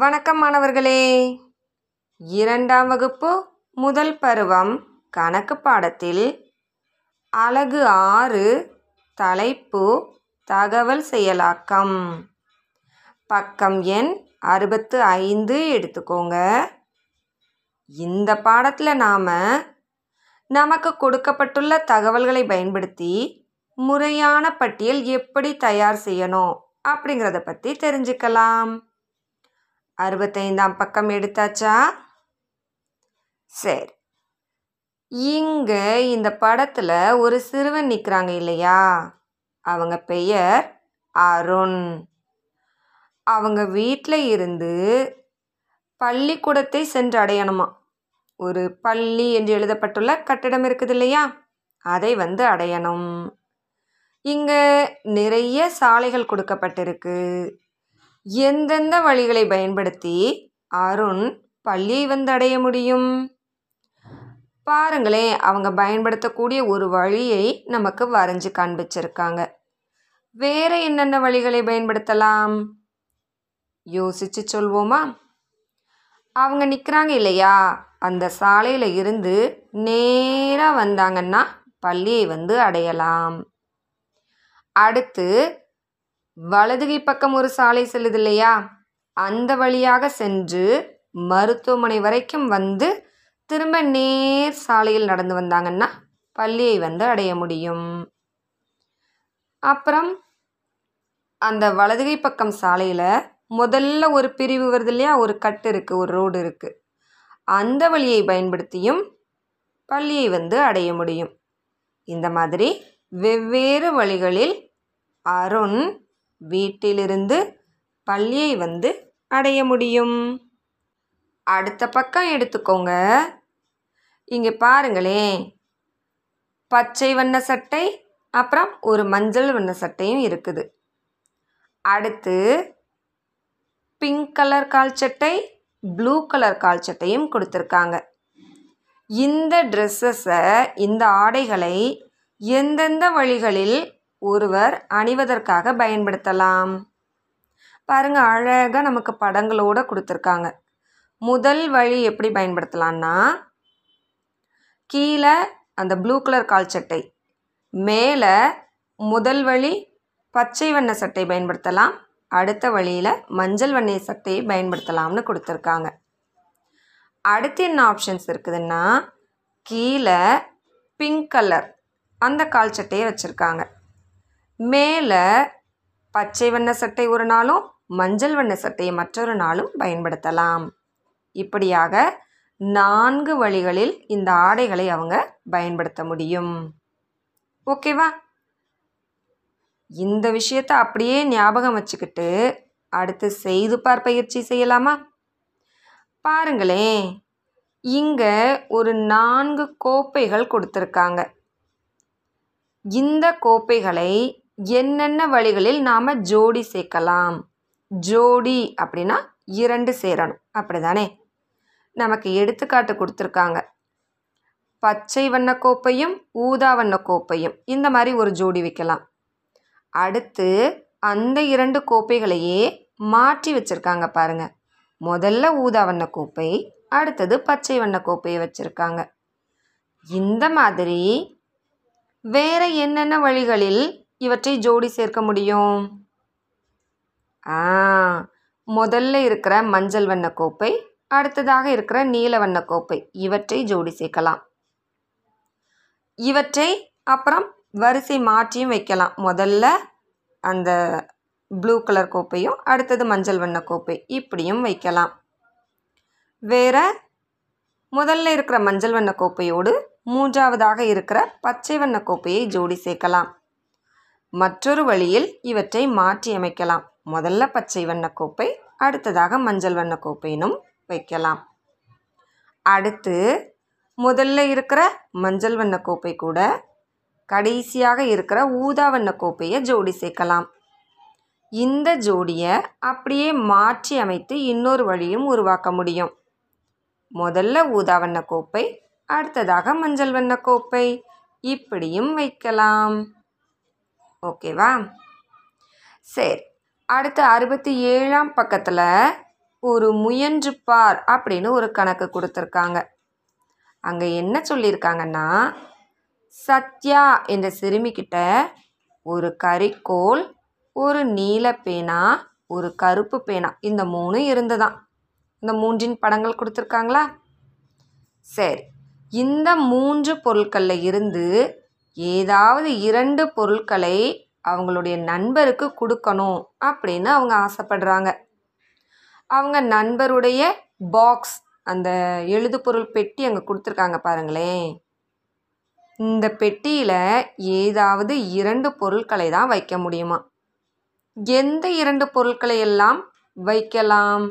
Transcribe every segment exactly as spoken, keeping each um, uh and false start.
வணக்கம் மாணவர்களே. இரண்டாம் வகுப்பு முதல் பருவம் கணக்கு பாடத்தில் அலகு ஆறு, தலைப்பு தகவல் செயலாக்கம். பக்கம் எண் அறுபத்து ஐந்து எடுத்துக்கோங்க. இந்த பாடத்தில் நாம் நமக்கு கொடுக்கப்பட்டுள்ள தகவல்களை பயன்படுத்தி முறையான பட்டியல் எப்படி தயார் செய்யணும் அப்படிங்கிறத பற்றி தெரிஞ்சுக்கலாம். அறுபத்தைந்தாம் பக்கம் எடுத்தாச்சா? சரி, இங்கே இந்த படத்தில் ஒரு சிறுவன் நிற்கிறாங்க இல்லையா, அவங்க பெயர் அருண். அவங்க வீட்டில் இருந்து பள்ளிக்கூடத்தை சென்று அடையணுமா. ஒரு பள்ளி என்று எழுதப்பட்டுள்ள கட்டிடம் இருக்குது இல்லையா, அதை வந்து அடையணும். இங்கே நிறைய சாலைகள் கொடுக்கப்பட்டிருக்கு. எந்தெந்த வழிகளை பயன்படுத்தி அருண் பள்ளியை வந்து அடைய முடியும்? பாருங்களேன், அவங்க பயன்படுத்தக்கூடிய ஒரு வழியை நமக்கு வரைஞ்சி காண்பிச்சிருக்காங்க. வேறு என்னென்ன வழிகளை பயன்படுத்தலாம் யோசித்து சொல்வோமா? அவங்க நிற்கிறாங்க இல்லையா, அந்த சாலையில் இருந்து நேராக வந்தாங்கன்னா பள்ளியை வந்து அடையலாம். அடுத்து வலதுகை பக்கம் ஒரு சாலை செல்லுது இல்லையா, அந்த வழியாக சென்று மருத்துவமனை வரைக்கும் வந்து திரும்ப நேர் சாலையில் நடந்து வந்தாங்கன்னா பள்ளியை வந்து அடைய முடியும். அப்புறம் அந்த வலதுகை பக்கம் சாலையில் முதல்ல ஒரு பிரிவு வருது இல்லையா, ஒரு கட்டு இருக்குது, ஒரு ரோடு இருக்குது, அந்த வழியை பயன்படுத்தியும் பள்ளியை வந்து அடைய முடியும். இந்த மாதிரி வெவ்வேறு வழிகளில் அருண் வீட்டிலிருந்து பள்ளியை வந்து அடைய முடியும். அடுத்த பக்கம் எடுத்துக்கோங்க. இங்கே பாருங்களேன், பச்சை வண்ண சட்டை அப்புறம் ஒரு மஞ்சள் வண்ண சட்டையும் இருக்குது. அடுத்து பிங்க் கலர் கால் சட்டை, ப்ளூ கலர் கால் சட்டையும் கொடுத்துருக்காங்க. இந்த ட்ரெஸ்ஸஸை, இந்த ஆடைகளை எந்தெந்த வழிகளில் ஒருவர் அணிவதற்காக பயன்படுத்தலாம்? பாருங்கள், அழகாக நமக்கு படங்களோடு கொடுத்துருக்காங்க. முதல் வழி எப்படி பயன்படுத்தலான்னா, கீழே அந்த ப்ளூ கலர் கால் சட்டை, மேலே முதல் வழி பச்சை வண்ண சட்டை பயன்படுத்தலாம், அடுத்த வழியில் மஞ்சள் வண்ண சட்டையை பயன்படுத்தலாம்னு கொடுத்துருக்காங்க. அடுத்து என்ன ஆப்ஷன்ஸ் இருக்குதுன்னா, கீழே பிங்க் கலர் அந்த கால் சட்டையை வச்சுருக்காங்க, மேலே பச்சை வண்ண சட்டை ஒரு நாளும் மஞ்சள் வண்ண சட்டையை மற்றொரு நாளும் பயன்படுத்தலாம். இப்படியாக நான்கு வழிகளில் இந்த ஆடைகளை அவங்க பயன்படுத்த முடியும். ஓகேவா? இந்த விஷயத்தை அப்படியே ஞாபகம் வச்சுக்கிட்டு அடுத்து செய்து பார் பயிற்சி செய்யலாமா? பாருங்களேன், இங்கே ஒரு நான்கு கோப்பைகள் கொடுத்துருக்காங்க. இந்த கோப்பைகளை என்னென்ன வழிகளில் நாம் ஜோடி சேர்க்கலாம்? ஜோடி அப்படின்னா இரண்டு சேரணும், அப்படி தானே? நமக்கு எடுத்துக்காட்டு கொடுத்துருக்காங்க. பச்சை வண்ண கோப்பையும் ஊதா வண்ண கோப்பையும் இந்த மாதிரி ஒரு ஜோடி வைக்கலாம். அடுத்து அந்த இரண்டு கோப்பைகளையே மாற்றி வச்சுருக்காங்க பாருங்கள். முதல்ல ஊதா வண்ண கோப்பை, அடுத்தது பச்சை வண்ண கோப்பையை வச்சுருக்காங்க. இந்த மாதிரி வேறு என்னென்ன வழிகளில் இவற்றை ஜோடி சேர்க்க முடியும்? ஆ, முதல்ல இருக்கிற மஞ்சள் வண்ண கோப்பை, அடுத்ததாக இருக்கிற நீல வண்ண கோப்பை, இவற்றை ஜோடி சேர்க்கலாம். இவற்றை அப்புறம் வரிசை மாற்றியும் வைக்கலாம். முதல்ல அந்த ப்ளூ கலர் கோப்பையும் அடுத்தது மஞ்சள் வண்ண கோப்பை, இப்படியும் வைக்கலாம். வேறு முதல்ல இருக்கிற மஞ்சள் வண்ண கோப்பையோடு மூன்றாவதாக இருக்கிற பச்சை வண்ண கோப்பையை ஜோடி சேர்க்கலாம். மற்றொரு வழியில் இவற்றை மாற்றி அமைக்கலாம். முதல்ல பச்சை வண்ண கோப்பை, அடுத்ததாக மஞ்சள் வண்ண கோப்பையினும் வைக்கலாம். அடுத்து முதல்ல இருக்கிற மஞ்சள் வண்ண கோப்பை கூட கடைசியாக இருக்கிற ஊதா வண்ண கோப்பையை ஜோடி சேர்க்கலாம். இந்த ஜோடியை அப்படியே மாற்றி அமைத்து இன்னொரு வழியும் உருவாக்க முடியும். முதல்ல ஊதா வண்ண கோப்பை, அடுத்ததாக மஞ்சள் வண்ண கோப்பை, இப்படியும் வைக்கலாம். ஓகேவா? சரி, அடுத்து அறுபத்தி ஏழாம் பக்கத்தில் ஒரு முயன்று பார் அப்படின்னு ஒரு கணக்கு கொடுத்துருக்காங்க. அங்கே என்ன சொல்லியிருக்காங்கன்னா, சத்யா என்ற சிறுமிக்கிட்ட ஒரு கரிக்கோல், ஒரு நீல பேனா, ஒரு கருப்பு பேனா, இந்த மூணு இருந்துதான். இந்த மூன்றின் படங்கள் கொடுத்துருக்காங்களா? சரி, இந்த மூன்று பொருட்களில் இருந்து ஏதாவது இரண்டு பொருட்களை அவங்களுடைய நண்பருக்கு கொடுக்கணும் அப்படின்னு அவங்க ஆசைப்படுறாங்க. அவங்க நண்பருடைய பாக்ஸ், அந்த எழுதுபொருள் பெட்டி அங்கே கொடுத்துருக்காங்க பாருங்களேன். இந்த பெட்டியில் ஏதாவது இரண்டு பொருட்களை தான் வைக்க முடியுமா? எந்த இரண்டு பொருட்களை எல்லாம் வைக்கலாம்?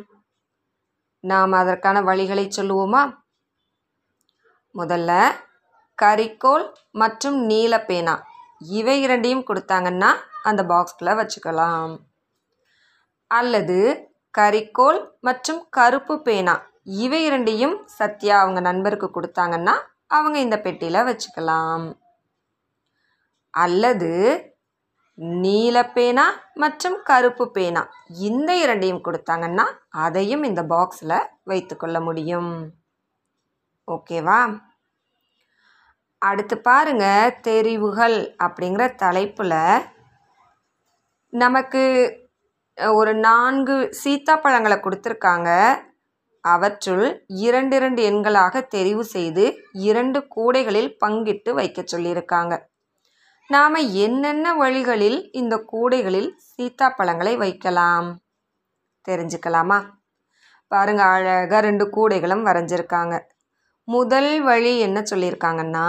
நாம் அதற்கான வழிகளை சொல்லுவோமா? முதல்ல கரிக்கோல் மற்றும் நீல பேனா இவை இரண்டையும் கொடுத்தாங்கன்னா அந்த பாக்ஸில் வச்சுக்கலாம். அல்லது கரிக்கோல் மற்றும் கருப்பு பேனா இவை இரண்டையும் சத்யா அவங்க நண்பருக்கு கொடுத்தாங்கன்னா அவங்க இந்த பெட்டியில் வச்சுக்கலாம். அல்லது நீல பேனா மற்றும் கருப்பு பேனா இந்த இரண்டையும் கொடுத்தாங்கன்னா அதையும் இந்த பாக்ஸில் வைத்து கொள்ள முடியும். ஓகேவா? அடுத்து பாருங்க, தெரிவுகள் அப்படிங்கிற தலைப்பில் நமக்கு ஒரு நான்கு சீத்தாப்பழங்களை கொடுத்துருக்காங்க. அவற்றுள் இரண்டு இரண்டு எண்களாக தெரிவு செய்து இரண்டு கூடைகளில் பங்கிட்டு வைக்க சொல்லியிருக்காங்க. நாம் என்னென்ன வழிகளில் இந்த கூடைகளில் சீத்தாப்பழங்களை வைக்கலாம் தெரிஞ்சுக்கலாமா? பாருங்க, அழகாக ரெண்டு கூடைகளும் வரைஞ்சிருக்காங்க. முதல் வழி என்ன சொல்லியிருக்காங்கன்னா,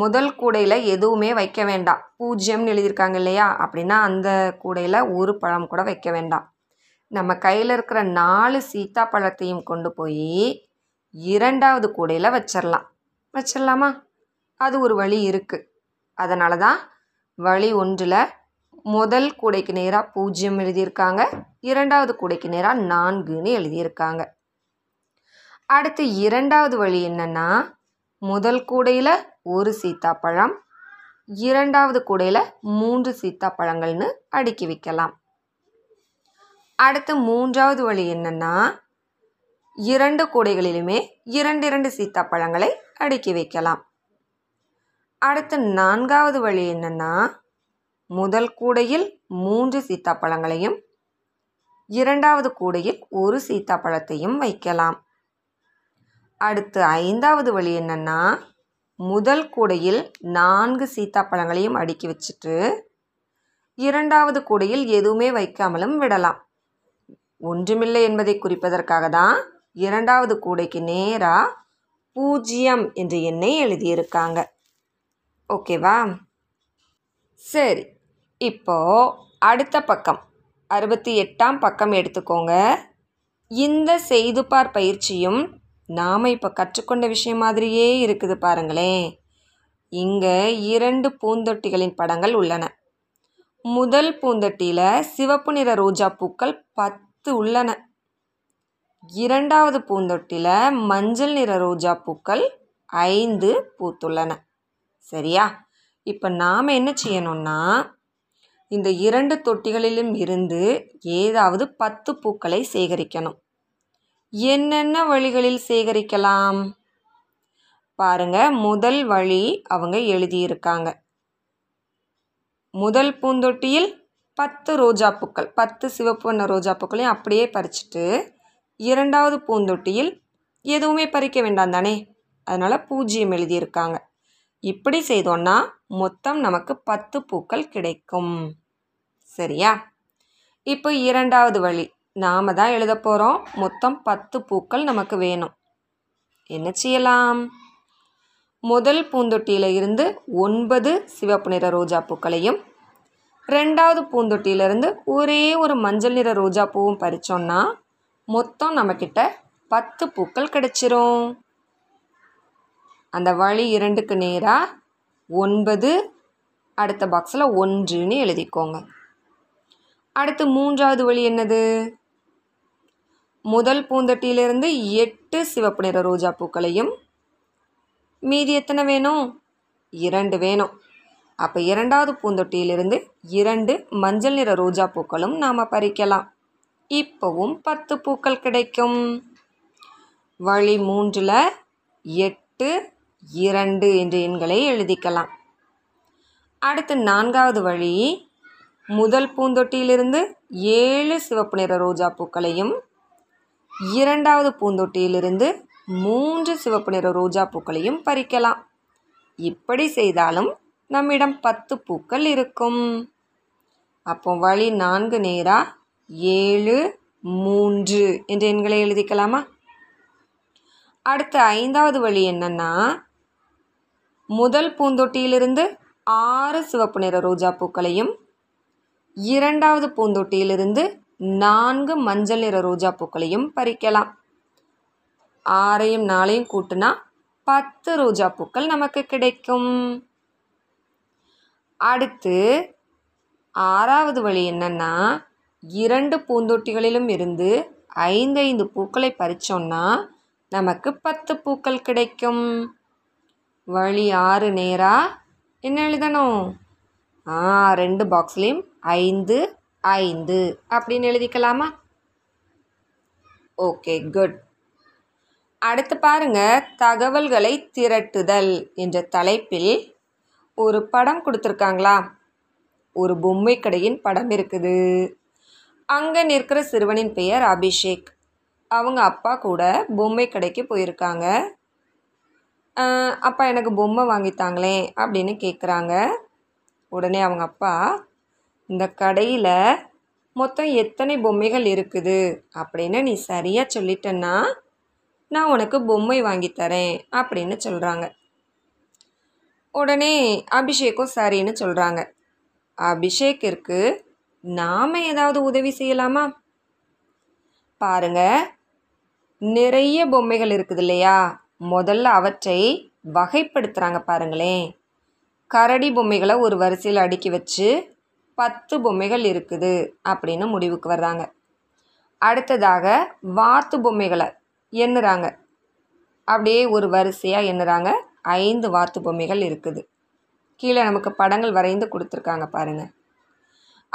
முதல் கூடையில் எதுவுமே வைக்க வேண்டாம். பூஜ்ஜியம்னு எழுதியிருக்காங்க இல்லையா? அப்படின்னா அந்த கூடையில் ஒரு பழம் கூட வைக்க வேண்டாம். நம்ம கையில் இருக்கிற நாலு சீத்தா பழத்தையும் கொண்டு போய் இரண்டாவது கூடையில் வச்சிடலாம். வச்சிடலாமா? அது ஒரு வழி இருக்குது. அதனால தான் வழி ஒன்றில் முதல் கூடைக்கு நேராக பூஜ்ஜியம் எழுதியிருக்காங்க, இரண்டாவது கூடைக்கு நேராக நான்குன்னு எழுதியிருக்காங்க. அடுத்து இரண்டாவது வழி என்னென்னா, முதல் கூடையில் ஒரு சீத்தாப்பழம், இரண்டாவது கூடையில் மூன்று சீத்தாப்பழங்கள்னு அடுக்கி வைக்கலாம். அடுத்து மூன்றாவது வழி என்னென்னா, இரண்டு கூடைகளிலுமே இரண்டு இரண்டு சீத்தாப்பழங்களை அடுக்கி வைக்கலாம். அடுத்து நான்காவது வழி என்னென்னா, முதல் கூடையில் மூன்று சீத்தாப்பழங்களையும் இரண்டாவது கூடையில் ஒரு சீத்தாப்பழத்தையும் வைக்கலாம். அடுத்து ஐந்தாவது வழி என்னென்னா, முதல் கூடையில் நான்கு சீத்தாப்பழங்களையும் அடுக்கி வச்சுட்டு இரண்டாவது கூடையில் எதுவுமே வைக்காமலும் விடலாம். ஒன்றுமில்லை என்பதை குறிப்பதற்காக தான் இரண்டாவது கூடைக்கு நேராக பூஜ்ஜியம் என்ற எண்ணை எழுதியிருக்காங்க. ஓகேவா? சரி, இப்போது அடுத்த பக்கம் அறுபத்தி எட்டாம் பக்கம் எடுத்துக்கோங்க. இந்த செய்துபார் பயிற்சியும் நாம் இப்போ கற்றுக்கொண்ட விஷயம் மாதிரியே இருக்குது பாருங்களேன். இங்கே இரண்டு பூந்தொட்டிகளின் படங்கள் உள்ளன. முதல் பூந்தொட்டியில் சிவப்பு நிற ரோஜா பூக்கள் பத்து உள்ளன. இரண்டாவது பூந்தொட்டியில் மஞ்சள் நிற ரோஜா பூக்கள் ஐந்து பூத்துள்ளன. சரியா? இப்போ நாம் என்ன செய்யணும்னா, இந்த இரண்டு தொட்டிகளிலும் இருந்து ஏதாவது பத்து பூக்களை சேகரிக்கணும். என்னென்ன வழிகளில் சேகரிக்கலாம் பாருங்க. முதல் வழி அவங்க எழுதியிருக்காங்க, முதல் பூந்தொட்டியில் பத்து ரோஜாப்பூக்கள், பத்து சிவப்பு வண்ண ரோஜாப்பூக்களையும் அப்படியே பறிச்சுட்டு இரண்டாவது பூந்தொட்டியில் எதுவுமே பறிக்க வேண்டாம் தானே, அதனால் பூஜ்ஜியம் எழுதியிருக்காங்க. இப்படி செய்தோன்னா மொத்தம் நமக்கு பத்து பூக்கள் கிடைக்கும். சரியா? இப்போ இரண்டாவது வழி நாம் தான் எழுத போகிறோம். மொத்தம் பத்து பூக்கள் நமக்கு வேணும். என்ன செய்யலாம்? முதல் பூந்தொட்டியில் இருந்து ஒன்பது சிவப்பு நிற ரோஜா பூக்களையும் ரெண்டாவது பூந்தொட்டியிலிருந்து ஒரே ஒரு மஞ்சள் நிற ரோஜா பூவும் பறித்தோம்னா மொத்தம் நம்மக்கிட்ட பத்து பூக்கள் கிடைச்சிரும். அந்த வழி இரண்டுக்கு நேராக ஒன்பது, அடுத்த பாக்ஸில் ஒன்றுன்னு எழுதிக்கோங்க. அடுத்து மூன்றாவது வழி என்னது? முதல் பூந்தொட்டியிலிருந்து எட்டு சிவப்பு நிற ரோஜா பூக்களையும், மீதி எத்தனை வேணும்? இரண்டு வேணும். அப்போ இரண்டாவது பூந்தொட்டியிலிருந்து இரண்டு மஞ்சள் நிற ரோஜா பூக்களும் நாம் பறிக்கலாம். இப்போவும் பத்து பூக்கள் கிடைக்கும். வழி மூன்றில் எட்டு இரண்டு என்ற எண்களை எழுதிக்கலாம். அடுத்து நான்காவது வழி, முதல் பூந்தொட்டியிலிருந்து ஏழு சிவப்பு நிற ரோஜா பூக்களையும் இரண்டாவது பூந்தொட்டியிலிருந்து மூன்று சிவப்பு நிற ரோஜா பூக்களையும் பறிக்கலாம். இப்படி செய்தாலும் நம்மிடம் பத்து பூக்கள் இருக்கும். அப்போ வழி நான்கு நேராக ஏழு மூன்று என்ற எண்களை எழுதிக்கலாமா? அடுத்து ஐந்தாவது வழி என்னன்னா, முதல் பூந்தொட்டியிலிருந்து ஆறு சிவப்பு நிற ரோஜா பூக்களையும் இரண்டாவது பூந்தொட்டியிலிருந்து நான்கு மஞ்சள் நிற ரோஜா பூக்களையும் பறிக்கலாம். ஆறையும் நாளையும் கூட்டினா பத்து ரோஜா பூக்கள் நமக்கு கிடைக்கும். அடுத்து ஆறாவது வழி என்னன்னா, இரண்டு பூந்தொட்டிகளிலும் இருந்து ஐந்து ஐந்து பூக்களை பறித்தோம்னா நமக்கு பத்து பூக்கள் கிடைக்கும். வழி ஆறு நேராக என்ன எழுதணும்? ஆ ரெண்டு பாக்ஸ்லேயும் ஐந்து ஐந்து அப்படின்னு எழுதிக்கலாமா? Okay, good. அடுத்து பாருங்க, தகவல்களை திரட்டுதல் என்ற தலைப்பில் ஒரு படம் கொடுத்துருக்காங்களா? ஒரு பொம்மை கடையின் படம் இருக்குது. அங்கே நிற்கிற சிறுவனின் பெயர் அபிஷேக். அவங்க அப்பா கூட பொம்மை கடைக்கு போயிருக்காங்க. அப்பா எனக்கு பொம்மை வாங்கித்தாங்களே அப்படின்னு கேட்குறாங்க. உடனே அவங்க அப்பா, இந்த கடையில் மொத்தம் எத்தனை பொம்மைகள் இருக்குது அப்படின்னு நீ சரியாக சொல்லிட்டேன்னா நான் உனக்கு பொம்மை வாங்கித்தரேன் அப்படின்னு சொல்கிறாங்க. உடனே அபிஷேக்கும் சரின்னு சொல்கிறாங்க. அபிஷேக்கிற்கு நாம் ஏதாவது உதவி செய்யலாமா? பாருங்க, நிறைய பொம்மைகள் இருக்குது இல்லையா, முதல்ல அவற்றை வகைப்படுத்துகிறாங்க பாருங்களேன். கரடி பொம்மைகளை ஒரு வரிசையில் அடுக்கி வச்சு பத்து பொம்மைகள் இருக்குது அப்படின்னு முடிவுக்கு வர்றாங்க. அடுத்ததாக வாத்து பொம்மைகளை எண்ணுறாங்க. அப்படியே ஒரு வரிசையாக எண்ணுறாங்க. ஐந்து வாத்து பொம்மைகள் இருக்குது. கீழே நமக்கு படங்கள் வரைந்து கொடுத்துருக்காங்க பாருங்கள்.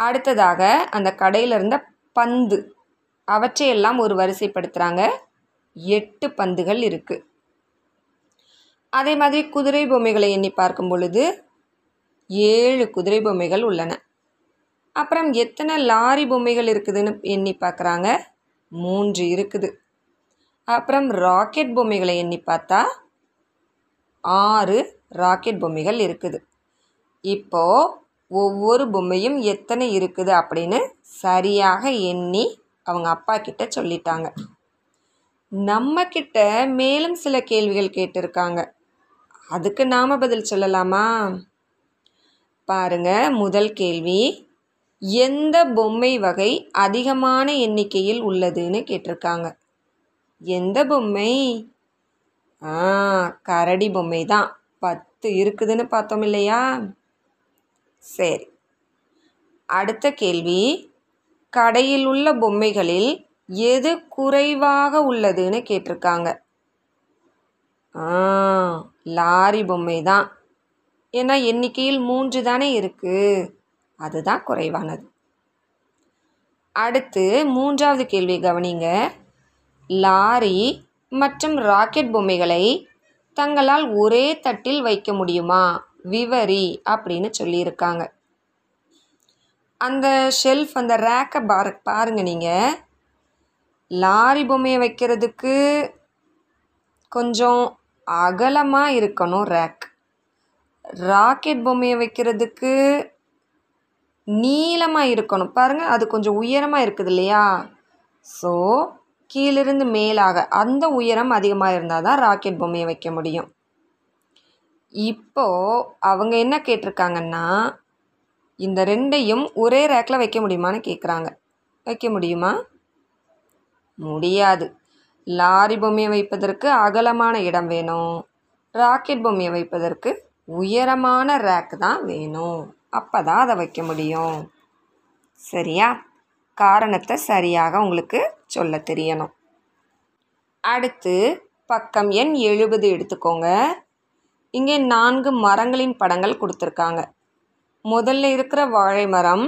அடுத்ததாக அந்த கடையில் இருந்த பந்து, அவற்றையெல்லாம் ஒரு வரிசைப்படுத்துகிறாங்க. எட்டு பந்துகள் இருக்குது. அதே மாதிரி குதிரை பொம்மைகளை எண்ணி பார்க்கும் பொழுது ஏழு குதிரை பொம்மைகள் உள்ளன. அப்புறம் எத்தனை லாரி பொம்மைகள் இருக்குதுன்னு எண்ணி பார்க்குறாங்க. மூன்று இருக்குது. அப்புறம் ராக்கெட் பொம்மைகளை எண்ணி பார்த்தா ஆறு ராக்கெட் பொம்மைகள் இருக்குது. இப்போது ஒவ்வொரு பொம்மையும் எத்தனை இருக்குது அப்படின்னு சரியாக எண்ணி அவங்க அப்பா கிட்ட சொல்லிட்டாங்க. நம்மக்கிட்ட மேலும் சில கேள்விகள் கேட்டிருக்காங்க. அதுக்கு நாம் பதில் சொல்லலாமா? பாருங்க, முதல் கேள்வி, எந்த பொம்மை வகை அதிகமான எண்ணிக்கையில் உள்ளதுன்னு கேட்டிருக்காங்க. எந்த பொம்மை? ஆ கரடி பொம்மை தான், பத்து இருக்குதுன்னு பார்த்தோம் இல்லையா. சரி, அடுத்த கேள்வி, கடையில் உள்ள பொம்மைகளில் எது குறைவாக உள்ளதுன்னு கேட்டிருக்காங்க. ஆ லாரி பொம்மை தான், ஏன்னா எண்ணிக்கையில் மூன்று தானே இருக்குது, அதுதான் குறைவானது. அடுத்து மூன்றாவது கேள்வி கவனிங்க, லாரி மற்றும் ராக்கெட் பொம்மைகளை தங்களால் ஒரே தட்டில் வைக்க முடியுமா விவரி அப்படின்னு சொல்லியிருக்காங்க. அந்த ஷெல்ஃப், அந்த ரேக்கை பாரு பாருங்கள். நீங்கள் லாரி பொம்மையை வைக்கிறதுக்கு கொஞ்சம் அகலமாக இருக்கணும் ரேக். ராக்கெட் பொம்மையை வைக்கிறதுக்கு நீளமாக இருக்கணும். பாருங்கள், அது கொஞ்சம் உயரமாக இருக்குது இல்லையா. ஸோ கீழிருந்து மேலாக அந்த உயரம் அதிகமாக இருந்தால் தான் ராக்கெட் பொம்மையை வைக்க முடியும். இப்போது அவங்க என்ன கேட்டிருக்காங்கன்னா, இந்த ரெண்டையும் ஒரே ரேக்கில் வைக்க முடியுமான்னு கேட்குறாங்க. வைக்க முடியுமா? முடியாது. லாரி பொம்மையை வைப்பதற்கு அகலமான இடம் வேணும், ராக்கெட் பொம்மையை வைப்பதற்கு உயரமான ரேக் தான் வேணும். அப்போ தான் அதை வைக்க முடியும். சரியா? காரணத்தை சரியாக உங்களுக்கு சொல்ல தெரியணும். அடுத்து பக்கம் எண் எழுபது எடுத்துக்கோங்க. இங்கே நான்கு மரங்களின் படங்கள் கொடுத்துருக்காங்க. முதல்ல இருக்கிற வாழை மரம்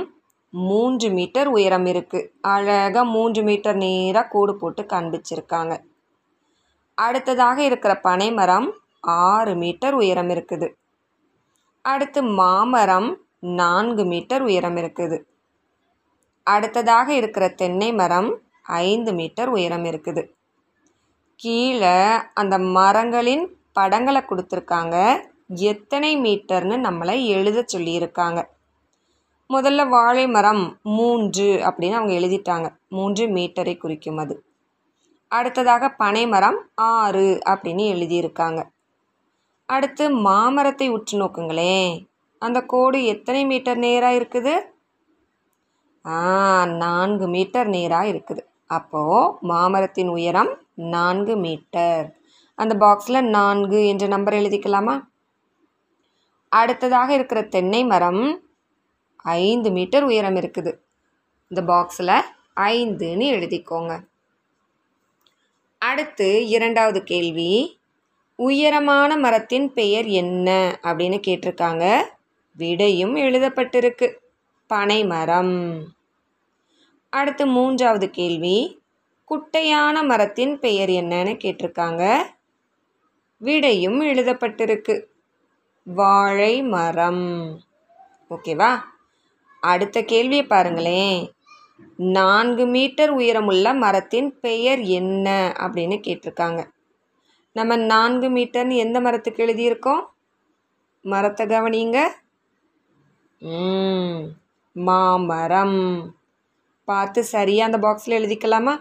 மூன்று மீட்டர் உயரம் இருக்குது. அழகாக மூன்று மீட்டர் நேராக கூடு போட்டு காண்பிச்சிருக்காங்க. அடுத்ததாக இருக்கிற பனைமரம் ஆறு மீட்டர் உயரம் இருக்குது. அடுத்து மாமரம் நான்கு மீட்டர் உயரம் இருக்குது. அடுத்ததாக இருக்கிற தென்னை மரம் ஐந்து மீட்டர் உயரம் இருக்குது. கீழே அந்த மரங்களின் படங்களை கொடுத்துருக்காங்க, எத்தனை மீட்டர்னு நம்மளை எழுத சொல்லியிருக்காங்க. முதல்ல வாழை மரம் மூன்று அப்படின்னு அவங்க எழுதிட்டாங்க, மூன்று மீட்டரை குறிக்கும் அது. அடுத்ததாக பனைமரம் ஆறு அப்படின்னு எழுதியிருக்காங்க. அடுத்து மாமரத்தை உற்று நோக்குங்களே, அந்த கோடு எத்தனை மீட்டர் நேராக இருக்குது? ஆ நான்கு மீட்டர் நேராக இருக்குது. அப்போது மாமரத்தின் உயரம் நான்கு மீட்டர். அந்த பாக்ஸில் நான்கு என்ற நம்பர் எழுதிக்கலாமா? அடுத்ததாக இருக்கிற தென்னை மரம் ஐந்து மீட்டர் உயரம் இருக்குது. இந்த பாக்ஸில் ஐந்துன்னு எழுதிக்கோங்க. அடுத்து இரண்டாவது கேள்வி, உயரமான மரத்தின் பெயர் என்ன அப்படின்னு கேட்டிருக்காங்க. விடையும் எழுதப்பட்டிருக்கு, பனை மரம். அடுத்து மூன்றாவது கேள்வி, குட்டையான மரத்தின் பெயர் என்னன்னு கேட்டிருக்காங்க. விடையும் எழுதப்பட்டிருக்கு, வாழை மரம். ஓகேவா? அடுத்த கேள்வியை பாருங்களேன், நான்கு மீட்டர் உயரமுள்ள மரத்தின் பெயர் என்ன அப்படின்னு கேட்டிருக்காங்க. நம்ம நான்கு மீட்டர்னு எந்த மரத்துக்கு எழுதியிருக்கோம்? மரத்தை கவனிங்க, மாமரம். பார்த்து சரியாக அந்த பாக்ஸில் எழுதிக்கலாமா?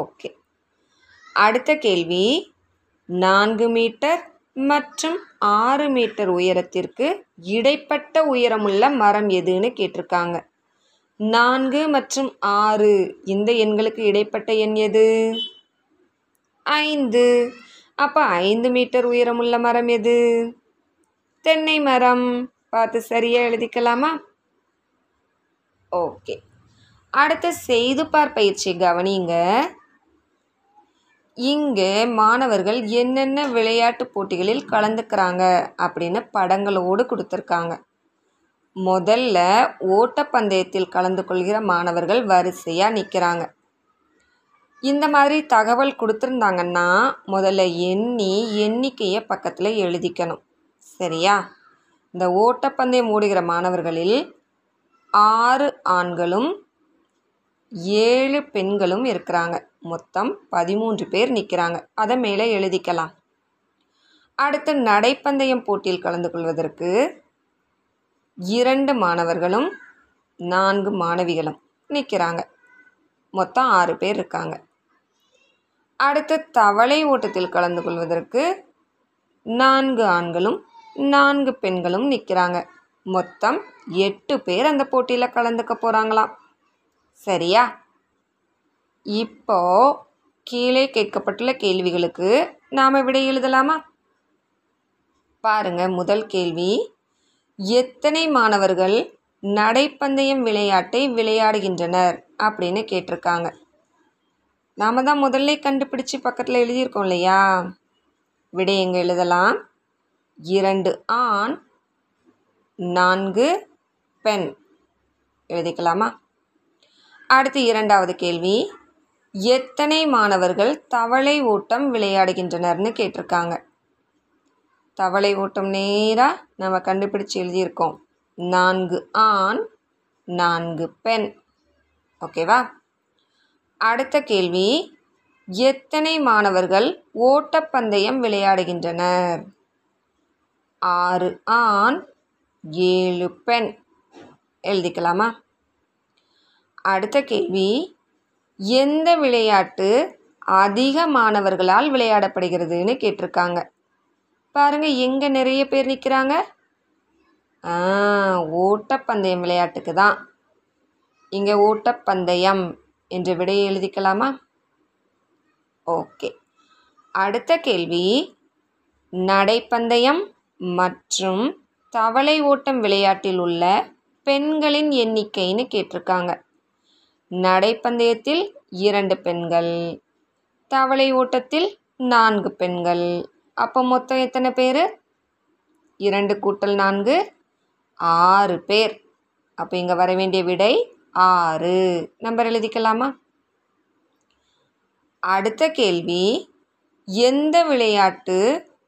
ஓகே. அடுத்த கேள்வி, நான்கு மீட்டர் மற்றும் ஆறு மீட்டர் உயரத்திற்கு இடைப்பட்ட உயரமுள்ள மரம் எதுன்னு கேட்டிருக்காங்க. நான்கு மற்றும் ஆறு இந்த எண்களுக்கு இடைப்பட்ட எண் எது? ஐந்து. அப்போ ஐந்து மீட்டர் உயரமுள்ள மரம் எது? தென்னை மரம். பார்த்து சரியாக எழுதிக்கலாமா? ஓகே. அடுத்து செய்து பார் பயிற்சி கவனிங்க. இங்கே மாணவர்கள் என்னென்ன விளையாட்டு போட்டிகளில் கலந்துக்கிறாங்க அப்படின்னு படங்களோடு கொடுத்துருக்காங்க. முதல்ல ஓட்டப்பந்தயத்தில் கலந்து கொள்கிற மாணவர்கள் வரிசையாக நிற்கிறாங்க. இந்த மாதிரி தகவல் கொடுத்துருந்தாங்கன்னா முதல்ல எண்ணி எண்ணிக்கையை பக்கத்தில் எழுதிக்கணும், சரியா? இந்த ஓட்டப்பந்தயம் ஓடுகிற மாணவர்களில் ஆறு ஆண்களும் ஏழு பெண்களும் இருக்கிறாங்க. மொத்தம் பதிமூன்று பேர் நிற்கிறாங்க. அதை மேலே எழுதிக்கலாம். அடுத்து நடைப்பந்தயம் போட்டியில் கலந்து கொள்வதற்கு இரண்டு மாணவர்களும் நான்கு மாணவிகளும் நிற்கிறாங்க. மொத்தம் ஆறு பேர் இருக்காங்க. அடுத்து தவளை ஓட்டத்தில் கலந்து கொள்வதற்கு நான்கு ஆண்களும் நான்கு பெண்களும் நிற்கிறாங்க. மொத்தம் எட்டு பேர் அந்த போட்டியில் கலந்துக்க போகிறாங்களாம், சரியா? இப்போ கீழே கேட்கப்பட்டுள்ள கேள்விகளுக்கு நாம் விடை எழுதலாமா? பாருங்க, முதல் கேள்வி, எத்தனை மாணவர்கள் நடைப்பந்தயம் விளையாட்டை விளையாடுகின்றனர் அப்படின்னு கேட்டிருக்காங்க. நாம் தான் முதல்ல கண்டுபிடிச்சி பக்கத்தில் எழுதியிருக்கோம், இல்லையா? விடை எங்கே எழுதலாம்? இரண்டு ஆண் நான்கு பெண் எழுதிக்கலாமா? அடுத்து இரண்டாவது கேள்வி, எத்தனை மாணவர்கள் தவளை ஓட்டம் விளையாடுகின்றனர்னு கேட்டிருக்காங்க. தவளை ஓட்டம் நேராக நம்ம கண்டுபிடிச்சி எழுதியிருக்கோம், நான்கு ஆண் நான்கு பெண். ஓகேவா? அடுத்த கேள்வி, எத்தனை மாணவர்கள் ஓட்டப்பந்தயம் விளையாடுகின்றனர்? ஆறு ஆண் ஏழு பெண் எழுதிக்கலாமா? அடுத்த கேள்வி, எந்த விளையாட்டு அதிக மாணவர்களால் விளையாடப்படுகிறதுன்னு கேட்டிருக்காங்க. பாருங்கள், எங்கே நிறைய பேர் நிற்கிறாங்க? ஆ ஓட்டப்பந்தயம் விளையாட்டுக்கு தான். இங்கே ஓட்டப்பந்தயம் என்ற விடையை எழுதிக்கலாமா? ஓகே. அடுத்த கேள்வி, நடைப்பந்தயம் மற்றும் தவளை ஓட்டம் விளையாட்டில் உள்ள பெண்களின் எண்ணிக்கைன்னு கேட்டிருக்காங்க. நடைப்பந்தயத்தில் இரண்டு பெண்கள், தவளை ஓட்டத்தில் நான்கு பெண்கள். அப்போ மொத்தம் எத்தனை பேர்? இரண்டு கூட்டல் நான்கு, ஆறு பேர். அப்போ இங்கே வர வேண்டிய விடை ஆறு. நம்பர் எழுதிக்கலாமா? அடுத்த கேள்வி, எந்த விளையாட்டு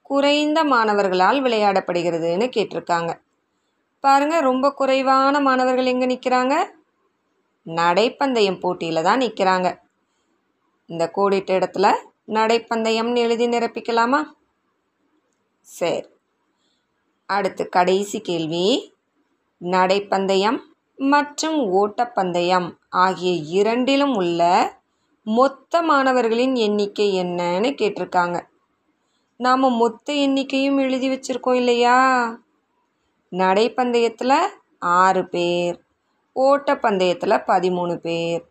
குறைந்த மாணவர்களால் விளையாடப்படுகிறதுன்னு கேட்டிருக்காங்க. பாருங்கள், ரொம்ப குறைவான மாணவர்கள் எங்கே நிற்கிறாங்க? நடைப்பந்தயம் போட்டியில் தான் நிற்கிறாங்க. இந்த கோடிட்ட இடத்துல நடைப்பந்தயம்னு எழுதி நிரப்பிக்கலாமா? சரி. அடுத்து கடைசி கேள்வி, நடைப்பந்தயம் மற்றும் ஓட்டப்பந்தயம் ஆகிய இரண்டிலும் உள்ள மொத்த மாணவர்களின் எண்ணிக்கை என்னன்னு கேட்டிருக்காங்க. நாம் மொத்த எண்ணிக்கையும் எழுதி வச்சுருக்கோம் இல்லையா? நடைப்பந்தயத்தில் ஆறு பேர், ஓட்டப்பந்தயத்தில் பதிமூணு பேர்,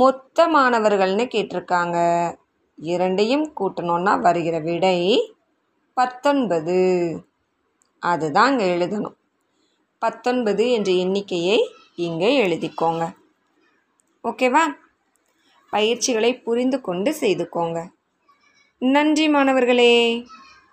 மொத்த மாணவர்கள்னு கேட்டிருக்காங்க. இரண்டையும் கூட்டணும்னா வருகிற விடை பத்தொன்பது. அதுதான் இங்கே எழுதணும். பத்தொன்பது என்ற எண்ணிக்கையை இங்கே எழுதிக்கோங்க. ஓகேவா? பயிற்சிகளை புரிந்து கொண்டு செய்துக்கோங்க. நன்றி மாணவர்களே.